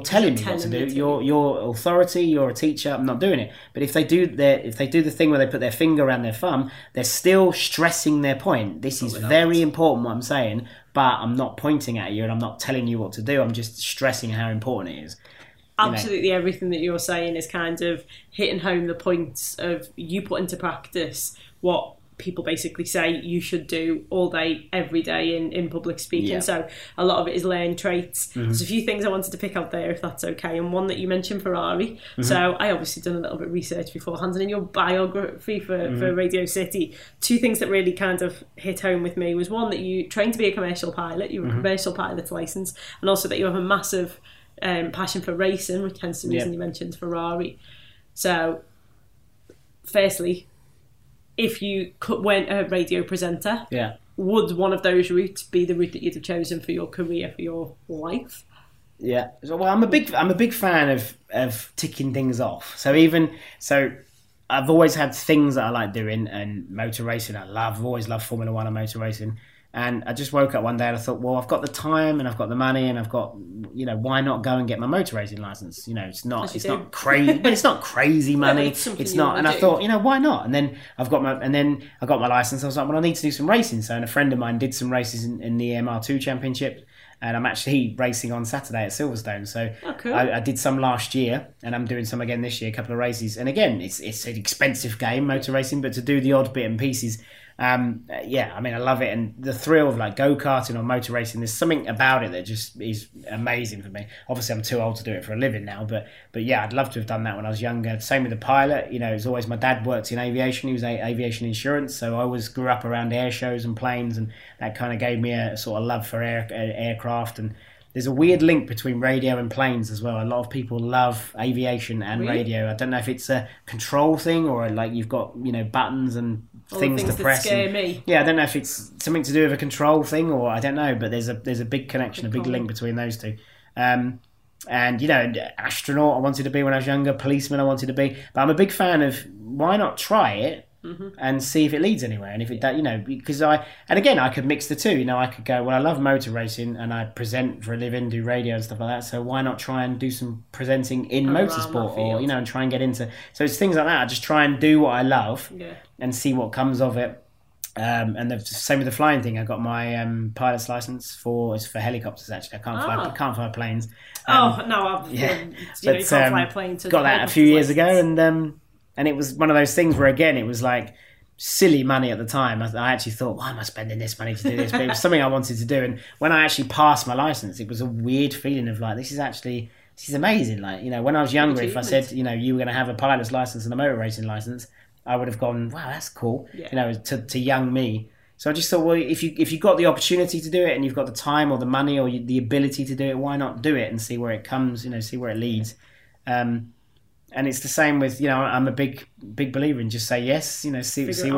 telling me what to do. You're authority. You're a teacher. I'm not doing it. But if they do the thing where they put their finger around their thumb, they're still stressing their point. This is very important what I'm saying, but I'm not pointing at you and I'm not telling you what to do. I'm just stressing how important it is. Absolutely, everything that you're saying is kind of hitting home the points of you put into practice what people basically say you should do all day, every day in public speaking. Yeah. So a lot of it is learned traits. Mm-hmm. There's a few things I wanted to pick out there, if that's okay. And one that you mentioned, Ferrari. Mm-hmm. So I obviously done a little bit of research beforehand. And in your biography for Radio City, two things that really kind of hit home with me was one, that you trained to be a commercial pilot. You were a commercial pilot's license. And also that you have a massive passion for racing, which hence the reason you mentioned Ferrari. So firstly, if you weren't a radio presenter, would one of those routes be the route that you'd have chosen for your career, for your life? Yeah. So, well, I'm a big fan of ticking things off. So I've always had things that I like doing, and motor racing I've always loved Formula One and motor racing. And I just woke up one day and I thought, well, I've got the time and I've got the money and I've got, you know, why not go and get my motor racing license? You know, it's not crazy, but it's not crazy money. Yeah, it's not. And I thought, you know, why not? And then I got my license. I was like, well, I need to do some racing. So, and a friend of mine did some races in the MR2 championship, and I'm actually racing on Saturday at Silverstone. So cool. I did some last year and I'm doing some again this year, a couple of races. And again, it's an expensive game, motor racing, but to do the odd bit and pieces, I mean, I love it, and the thrill of like go-karting or motor racing, there's something about it that just is amazing for me. Obviously I'm too old to do it for a living now, but yeah, I'd love to have done that when I was younger. Same with the pilot, you know, it's always, my dad worked in aviation, he was aviation insurance, so I always grew up around air shows and planes, and that kind of gave me a sort of love for aircraft. And there's a weird link between radio and planes as well. A lot of people love aviation and radio. I don't know if it's a control thing or like you've got, you know, buttons and things to press. That scare me. Yeah, I don't know if it's something to do with a control thing or I don't know, but there's a big connection, a big link between those two. And, you know, astronaut I wanted to be when I was younger, policeman I wanted to be. But I'm a big fan of why not try it? Mm-hmm. And see if it leads anywhere, and if it does, you know, because I could mix the two, you know. I could go, well, I love motor racing and I present for a living, do radio and stuff like that, so why not try and do some presenting in motorsport, or, you know, and try and get into, so it's things like that. I just try and do what I love and see what comes of it. And the same with the flying thing. I got my pilot's license for helicopters. Actually, I can't fly planes. You can't fly a plane. Got that a few years ago, and it was one of those things where, again, it was like silly money at the time. I actually thought, why am I spending this money to do this? But it was something I wanted to do. And when I actually passed my license, it was a weird feeling of like, this is amazing. Like, you know, when I was younger, if I said, you know, you were going to have a pilot's license and a motor racing license, I would have gone, wow, that's cool. Yeah. You know, to young me. So I just thought, well, if you got the opportunity to do it and you've got the time or the money or the ability to do it, why not do it and see where it comes, you know, see where it leads. And it's the same with, you know, I'm a big believer in just say yes, you know, see where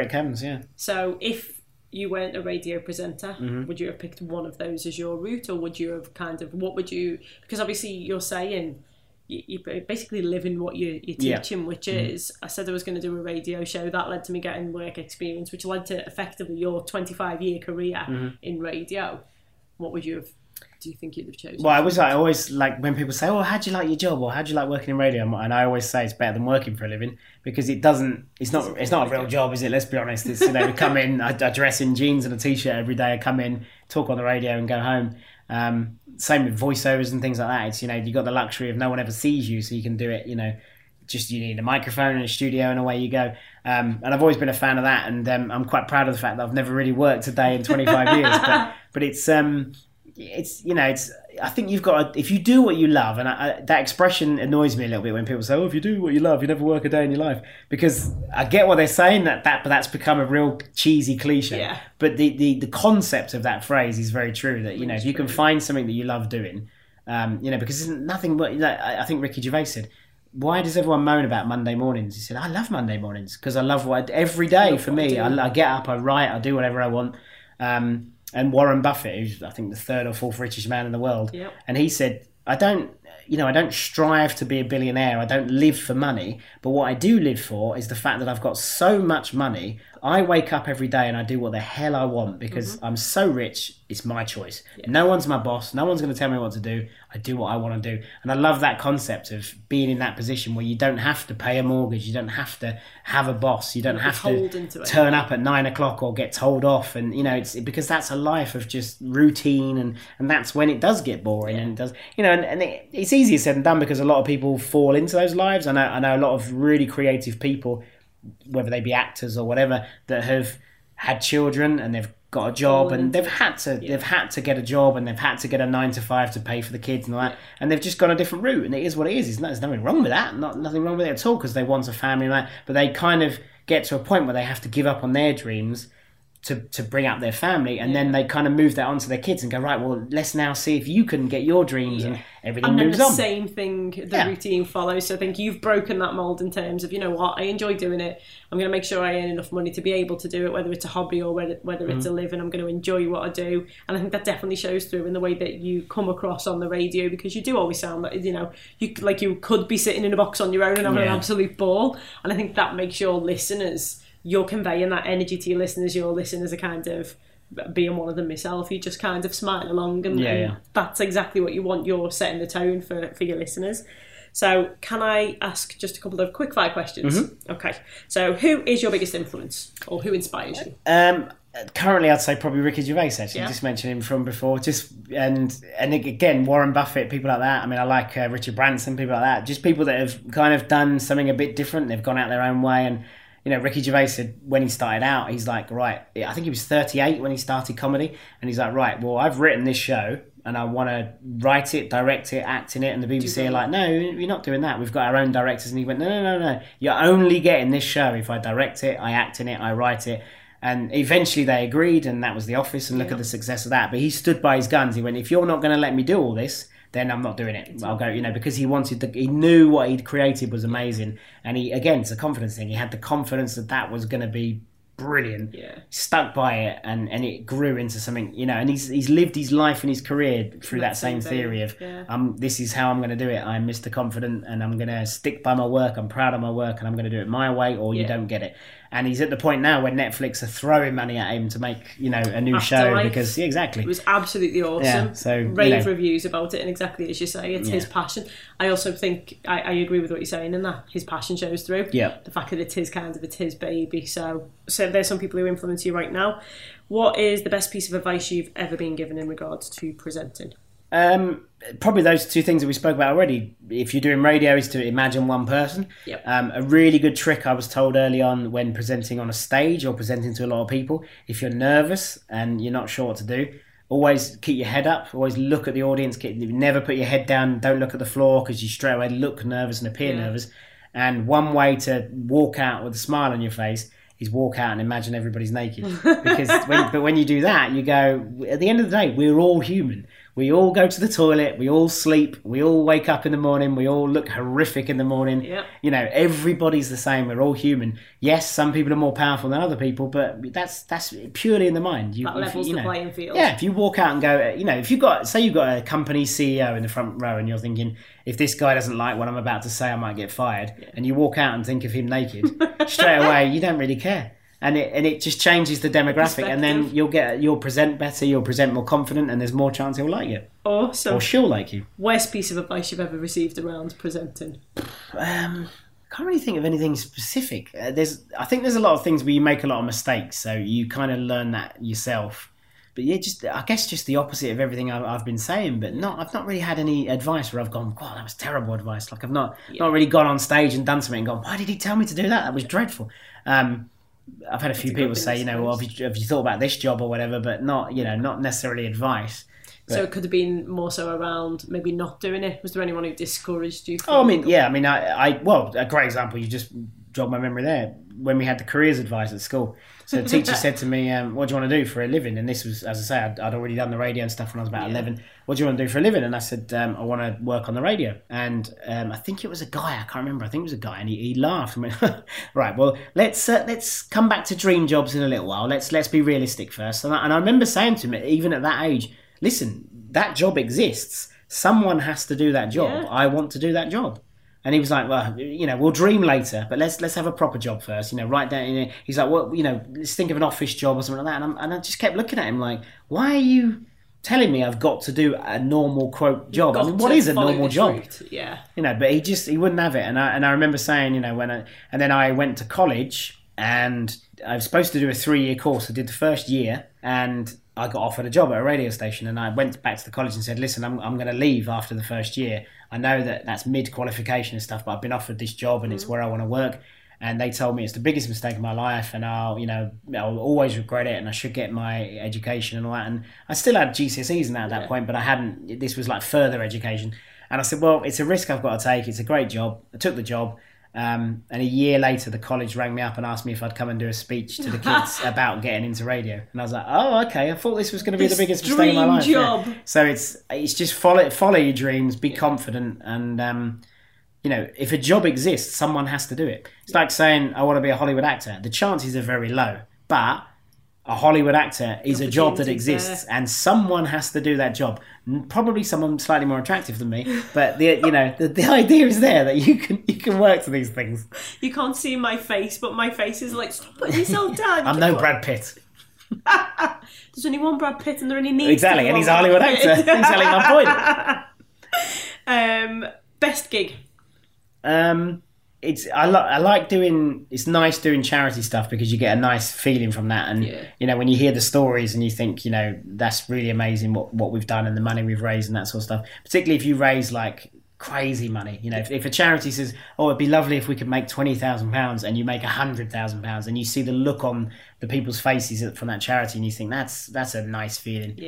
it comes. Yeah. So if you weren't a radio presenter, would you have picked one of those as your route, or would you have because obviously you're saying you basically live in what you're teaching, which is, I said I was going to do a radio show. That led to me getting work experience, which led to effectively your 25-year career in radio. What would you have, do you think you'd have chosen? Well, I always, like, when people say, oh, how'd you like your job? Or how'd you like working in radio? And I always say it's better than working for a living, because it's not a real job, is it? Let's be honest. It's, you know, we come in, I dress in jeans and a t-shirt every day. I come in, talk on the radio and go home. Same with voiceovers and things like that. It's, you know, you've got the luxury of no one ever sees you, so you can do it, you know, just you need a microphone and a studio and away you go. And I've always been a fan of that, and I'm quite proud of the fact that I've never really worked a day in 25 years. But it's I think you've got if you do what you love, and I that expression annoys me a little bit when people say, "Oh, if you do what you love, you never work a day in your life." Because I get what they're saying, but that's become a real cheesy cliche. Yeah. But the concept of that phrase is very true. That if you can find something that you love doing, because it's nothing but I think Ricky Gervais said, "Why does everyone moan about Monday mornings?" He said, "I love Monday mornings because I love what every day for me. I get up, I write, I do whatever I want." And Warren Buffett, who's I think the third or fourth richest man in the world, and he said, I don't strive to be a billionaire. I don't live for money. But what I do live for is the fact that I've got so much money. I wake up every day and I do what the hell I want because I'm so rich. It's my choice. Yeah. No one's my boss. No one's going to tell me what to do. I do what I want to do. And I love that concept of being in that position where you don't have to pay a mortgage. You don't have to have a boss. You don't have to turn up at 9 o'clock or get told off. And, it's because that's a life of just routine. And that's when it does get boring. Yeah. And it does, it's easier said than done because a lot of people fall into those lives. I know a lot of really creative people, whether they be actors or whatever, that have had children and they've got a job and they've had to get a job and they've had to get a 9-to-5 to pay for the kids and all that, and they've just gone a different route, and it is what it is. There's nothing wrong with that, nothing wrong with it at all, because they want a family and that, but they kind of get to a point where they have to give up on their dreams to bring up their family, and then they kind of move that onto their kids and go, right, well, let's now see if you can get your dreams, and everything moves on. And then the same thing, the routine follows. So I think you've broken that mould in terms of, you know what, I enjoy doing it. I'm going to make sure I earn enough money to be able to do it, whether it's a hobby or whether it's a living. I'm going to enjoy what I do. And I think that definitely shows through in the way that you come across on the radio, because you do always sound like, you could be sitting in a box on your own and having an absolute ball. And I think that makes your listeners... You're conveying that energy to your listeners. Your listeners are kind of being one of them myself. You just kind of smile along and that's exactly what you want. You're setting the tone for your listeners. So can I ask just a couple of quick fire questions? Mm-hmm. Okay. So who is your biggest influence or who inspires you? Currently, I'd say probably Ricky Gervais, actually. Yeah. Just mentioned him from before. And again, Warren Buffett, people like that. I mean, I like Richard Branson, people like that. Just people that have kind of done something a bit different. They've gone out their own way and... Ricky Gervais said when he started out, he's like, right, I think he was 38 when he started comedy. And he's like, right, well, I've written this show and I want to write it, direct it, act in it. And the BBC are like, no, you're not doing that. We've got our own directors. And he went, no. You're only getting this show if I direct it, I act in it, I write it. And eventually they agreed. And that was The Office. And look at the success of that. But he stood by his guns. He went, if you're not going to let me do all this, then I'm not doing it. I'll go, because he knew what he'd created was amazing. And he, again, it's a confidence thing. He had the confidence that was going to be brilliant. Yeah. Stuck by it and it grew into something, and he's lived his life and his career through that same theory of, this is how I'm going to do it. I'm Mr. Confident and I'm going to stick by my work. I'm proud of my work and I'm going to do it my way or you don't get it. And he's at the point now where Netflix are throwing money at him to make, a new Afterlife show because, exactly. It was absolutely awesome. Yeah, so, rave reviews about it, and exactly as you say, it's his passion. I also think, I agree with what you're saying in that his passion shows through. Yeah. The fact that it's his baby. So there's some people who influence you right now. What is the best piece of advice you've ever been given in regards to presenting? Probably those two things that we spoke about already. If you're doing radio, is to imagine one person. Yep. A really good trick I was told early on when presenting on a stage or presenting to a lot of people, if you're nervous and you're not sure what to do, always keep your head up, always look at the audience, never put your head down, don't look at the floor, because you straight away look nervous and appear nervous. And one way to walk out with a smile on your face is walk out and imagine everybody's naked. But when you do that, you go, at the end of the day, we're all human. We all go to the toilet, we all sleep, we all wake up in the morning, we all look horrific in the morning. Yep. You know, everybody's the same, we're all human. Yes, some people are more powerful than other people, but that's purely in the mind. That levels the playing field. Yeah, if you walk out and go, you know, if you've got, say you've got a company CEO in the front row and you're thinking, if this guy doesn't like what I'm about to say, I might get fired, yeah. And you walk out and think of him naked, straight away, you don't really care. And it just changes the demographic, and then you'll present better, you'll present more confident, and there's more chance he'll like you. Awesome. Or she'll like you. Worst piece of advice you've ever received around presenting? Can't really think of anything specific. I think there's a lot of things where you make a lot of mistakes, so you kind of learn that yourself. But yeah, I guess the opposite of everything I've been saying. But I've not really had any advice where I've gone, wow, that was terrible advice. Like I've not really gone on stage and done something and gone, why did he tell me to do that? That was dreadful. I've had a few people say, you know, well, have you thought about this job or whatever, but not necessarily advice. But, so it could have been more so around maybe not doing it. Was there anyone who discouraged you? Oh, I mean, yeah, I a great example, you just jogged my memory there, when we had the careers advice at school. So the teacher said to me, what do you want to do for a living? And this was, as I say, I'd already done the radio and stuff when I was about 11. What do you want to do for a living? And I said, I want to work on the radio. And I think it was a guy, I can't remember. I think it was a guy, and he laughed and went, right, well, let's come back to dream jobs in a little while. Let's be realistic first. And I remember saying to him, even at that age, listen, that job exists. Someone has to do that job. Yeah. I want to do that job. And he was like, well, you know, we'll dream later, but let's have a proper job first, you know, right down in it. He's like, well, you know, let's think of an office job or something like that. And I just kept looking at him like, why are you telling me I've got to do a normal, quote, job? I mean, what is a normal job? Yeah. You know, but he wouldn't have it. And I remember saying, you know, then I went to college and I was supposed to do a 3-year course. I did the first year and I got offered a job at a radio station, and I went back to the college and said, listen, I'm going to leave after the first year. I know that that's mid-qualification and stuff, but I've been offered this job and it's where I want to work. And they told me it's the biggest mistake of my life and I'll always regret it and I should get my education and all that. And I still had GCSEs and at that point, but I hadn't, this was like further education. And I said, well, it's a risk I've got to take. It's a great job. I took the job. And a year later, the college rang me up and asked me if I'd come and do a speech to the kids about getting into radio. And I was like, oh, okay. I thought this was going to be the biggest mistake of my life. Job. Yeah. So it's just follow your dreams, be confident. And, you know, if a job exists, someone has to do it. It's like saying, I want to be a Hollywood actor. The chances are very low, but a Hollywood actor is a job that exists and someone has to do that job. Probably someone slightly more attractive than me, but the idea is there that you can work to these things. You can't see my face, but my face is like, stop putting yourself down. I'm no Brad Pitt. There's only one Brad Pitt and there only needs exactly, and he's a Hollywood actor. He's telling my point. Best gig. It's nice doing charity stuff because you get a nice feeling from that, and you know, when you hear the stories and you think, you know, that's really amazing what we've done and the money we've raised and that sort of stuff, particularly if you raise like crazy money, you know, if a charity says, oh, it'd be lovely if we could make £20,000 and you make £100,000, and you see the look on the people's faces from that charity and you think that's a nice feeling.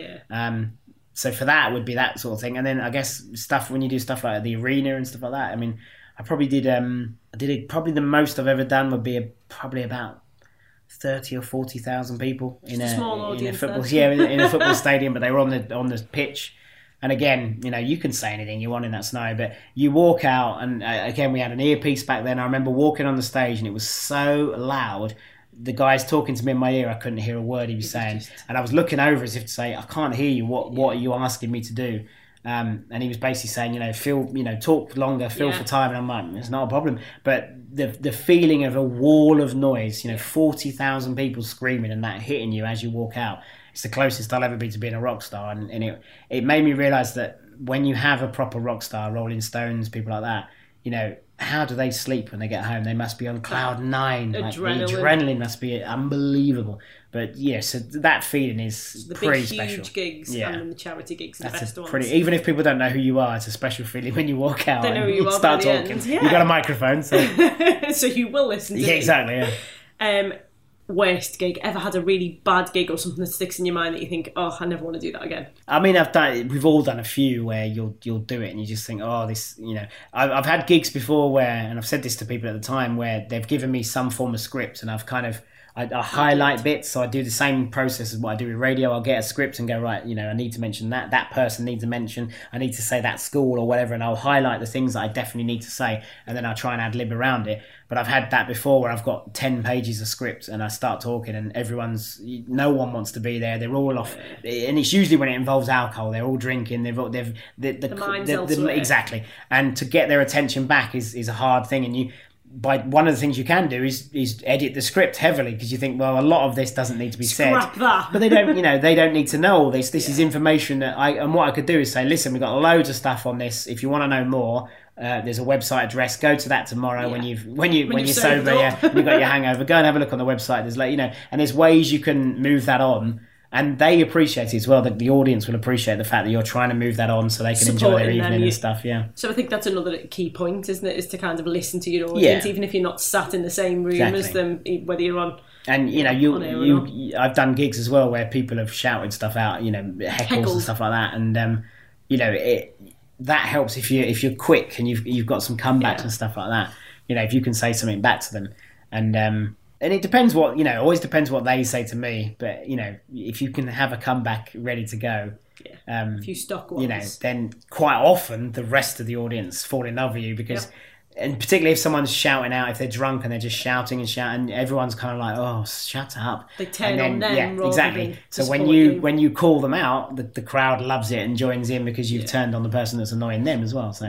So for that would be that sort of thing. And then I guess stuff when you do stuff like the arena and stuff like that, I mean, I probably did. Probably the most I've ever done would be probably about 30,000 or 40,000 people in a football stadium. But they were on the pitch, and again, you know, you can say anything you want in that scenario. But you walk out, and again, we had an earpiece back then. I remember walking on the stage, and it was so loud. The guy's talking to me in my ear, I couldn't hear a word he was saying, and I was looking over as if to say, "I can't hear you. What are you asking me to do?" And he was basically saying, you know, talk longer, for time. And I'm like, it's not a problem. But the feeling of a wall of noise, you know, 40,000 people screaming and that hitting you as you walk out, it's the closest I'll ever be to being a rock star. And it made me realise that when you have a proper rock star, Rolling Stones, people like that, you know, how do they sleep when they get home? They must be on cloud nine. Like, the adrenaline must be unbelievable. But yeah, so that feeling is pretty special. The big, huge gigs and the charity gigs are the best ones. Even if people don't know who you are, it's a special feeling when you walk out and you start talking. Yeah. You've got a microphone, so... so you will listen to it. Yeah, exactly, yeah. Worst gig? Ever had a really bad gig or something that sticks in your mind that you think, oh, I never want to do that again? I mean, we've all done a few where you'll do it and you just think, oh, this, you know... I've had gigs before where, and I've said this to people at the time, where they've given me some form of script and I've kind of... I highlight bits, so I do the same process as what I do with radio. I'll get a script and go, right, you know, I need to mention that, that person needs a mention, I need to say that school or whatever, and I'll highlight the things that I definitely need to say, and then I'll try and ad-lib around it. But I've had that before where I've got 10 pages of scripts and I start talking and no one wants to be there, they're all off, and it's usually when it involves alcohol, they're all drinking, exactly, and to get their attention back is a hard thing, and one of the things you can do is edit the script heavily, because you think, well, a lot of this doesn't need to be said. That. But they don't need to know all this. This is information that what I could do is say, listen, we've got loads of stuff on this. If you want to know more, there's a website address. Go to that tomorrow when you're sober, and you've got your hangover. Go and have a look on the website. There's and there's ways you can move that on. And they appreciate it as well. The audience will appreciate the fact that you're trying to move that on so they can enjoy their evening and stuff, yeah. So I think that's another key point, isn't it, is to kind of listen to your audience, even if you're not sat in the same room as them, whether you're on... And, I've done gigs as well where people have shouted stuff out, heckles and stuff like that. And, that helps if you're quick and you've got some comebacks and stuff like that. If you can say something back to them and it depends what, always depends what they say to me. But, if you can have a comeback ready to go, if you stock ones, then quite often the rest of the audience fall in love with you because, and particularly if someone's shouting out, if they're drunk and they're just shouting, everyone's kind of like, oh, shut up. They turn on them. Yeah, exactly. So when you call them out, the crowd loves it and joins in because you've turned on the person that's annoying them as well. So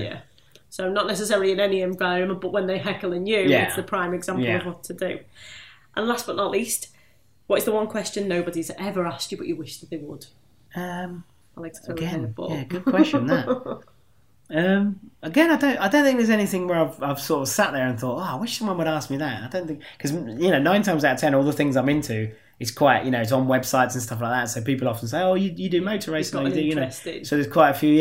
So not necessarily in any environment, but when they're heckling you, it's the prime example of what to do. And last but not least, what is the one question nobody's ever asked you but you wish that they would? I like to throw it in the ball. Yeah, good question, that. I don't think there's anything where I've sort of sat there and thought, oh, I wish someone would ask me that. I don't think... Because, 9 times out of 10, all the things I'm into, it's quite, it's on websites and stuff like that. So people often say, oh, you do motor racing. Or you do, So there's quite a few,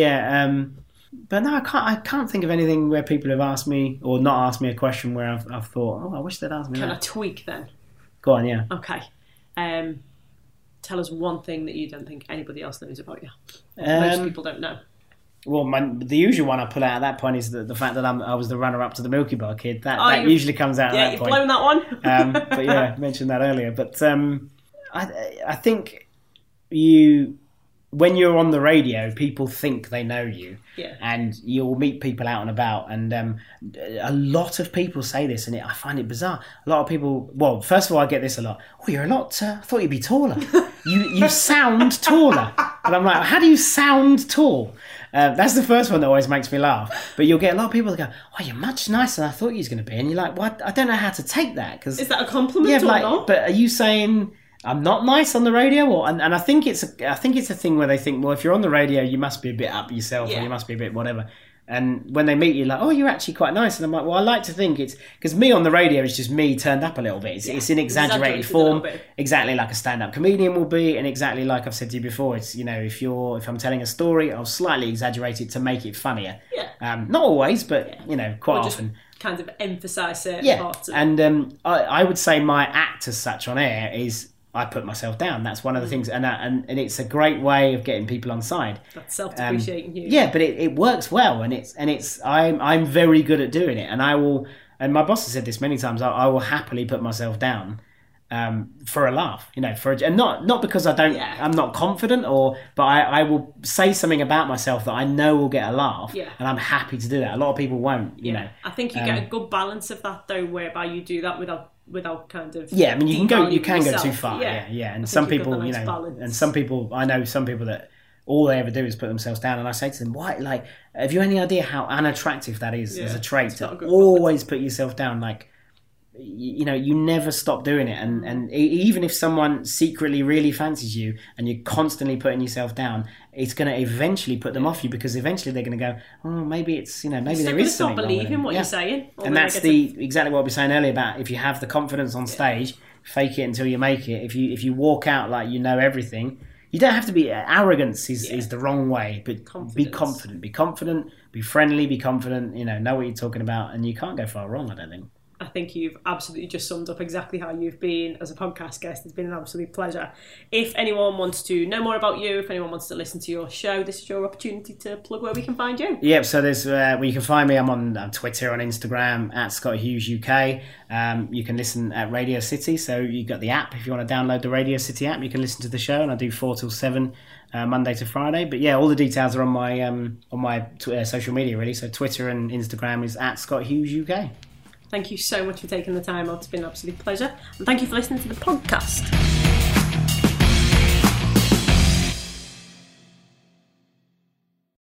but no, I can't think of anything where people have asked me or not asked me a question where I've thought, oh, I wish they'd asked me that. Can I tweak then? Go on, yeah. Okay. Tell us one thing that you don't think anybody else knows about you. Most people don't know. Well, the usual one I pull out at that point is the fact that I was the runner-up to the Milky Bar Kid. That usually comes out at that point. Yeah, you've blown that one. But I mentioned that earlier. But I think when you're on the radio, people think they know you. Yeah. And you'll meet people out and about. And a lot of people say this, and I find it bizarre. A lot of people... Well, first of all, I get this a lot. Oh, you're a lot... I thought you'd be taller. You sound taller. And I'm like, how do you sound tall? That's the first one that always makes me laugh. But you'll get a lot of people that go, oh, you're much nicer than I thought you was going to be. And you're like, well, I don't know how to take that. 'Cause, is that a compliment or not? But are you saying... I'm not nice on the radio, and I think it's a thing where they think, well, if you're on the radio, you must be a bit up yourself, or you must be a bit whatever. And when they meet you, like, oh, you're actually quite nice, and I'm like, well, I like to think it's because me on the radio is just me turned up a little bit. It's in exaggerated form, exactly like a stand-up comedian will be, and exactly like I've said to you before. It's if I'm telling a story, I'll slightly exaggerate it to make it funnier. Yeah. Not always, but quite often. Kind of emphasise certain parts. Yeah. And I would say my act as such on air is. I put myself down. That's one of the things, and it's a great way of getting people on side. That's self-depreciating you. Yeah, but it works well, and it's. I'm very good at doing it, and I will. And my boss has said this many times. I will happily put myself down for a laugh, and not because I don't. Yeah. I'm not confident, but I will say something about myself that I know will get a laugh, and I'm happy to do that. A lot of people won't, you know. I think you get a good balance of that though, whereby you do that without kind of you can go too far and some people nice balance. And some people I know some people that all they ever do is put themselves down, and I say to them, why, like, have you any idea how unattractive that is as a trait to always put yourself down? Like, you never stop doing it, and even if someone secretly really fancies you and you're constantly putting yourself down, it's going to eventually put them off you, because eventually they're going to go, oh, maybe it's maybe there is something wrong with them. Stop believing what you're saying, and that's exactly what I was saying earlier about if you have the confidence on stage, fake it until you make it. If you walk out like you know everything, you don't have to be. Arrogance is the wrong way, but be confident, be friendly, be confident. Know what you're talking about, and you can't go far wrong. I don't think. I think you've absolutely just summed up exactly how you've been as a podcast guest. It's been an absolute pleasure. If anyone wants to know more about you, if anyone wants to listen to your show, this is your opportunity to plug where we can find you. Yep, so there's where you can find me. I'm on Twitter, on Instagram, at Scott Hughes UK. You can listen at Radio City, so you've got the app. If you want to download the Radio City app, you can listen to the show, and I do 4 till 7 Monday to Friday. But yeah, all the details are on my social media, really. So Twitter and Instagram is at Scott Hughes UK. Thank you so much for taking the time out. It's been an absolute pleasure. And thank you for listening to the podcast.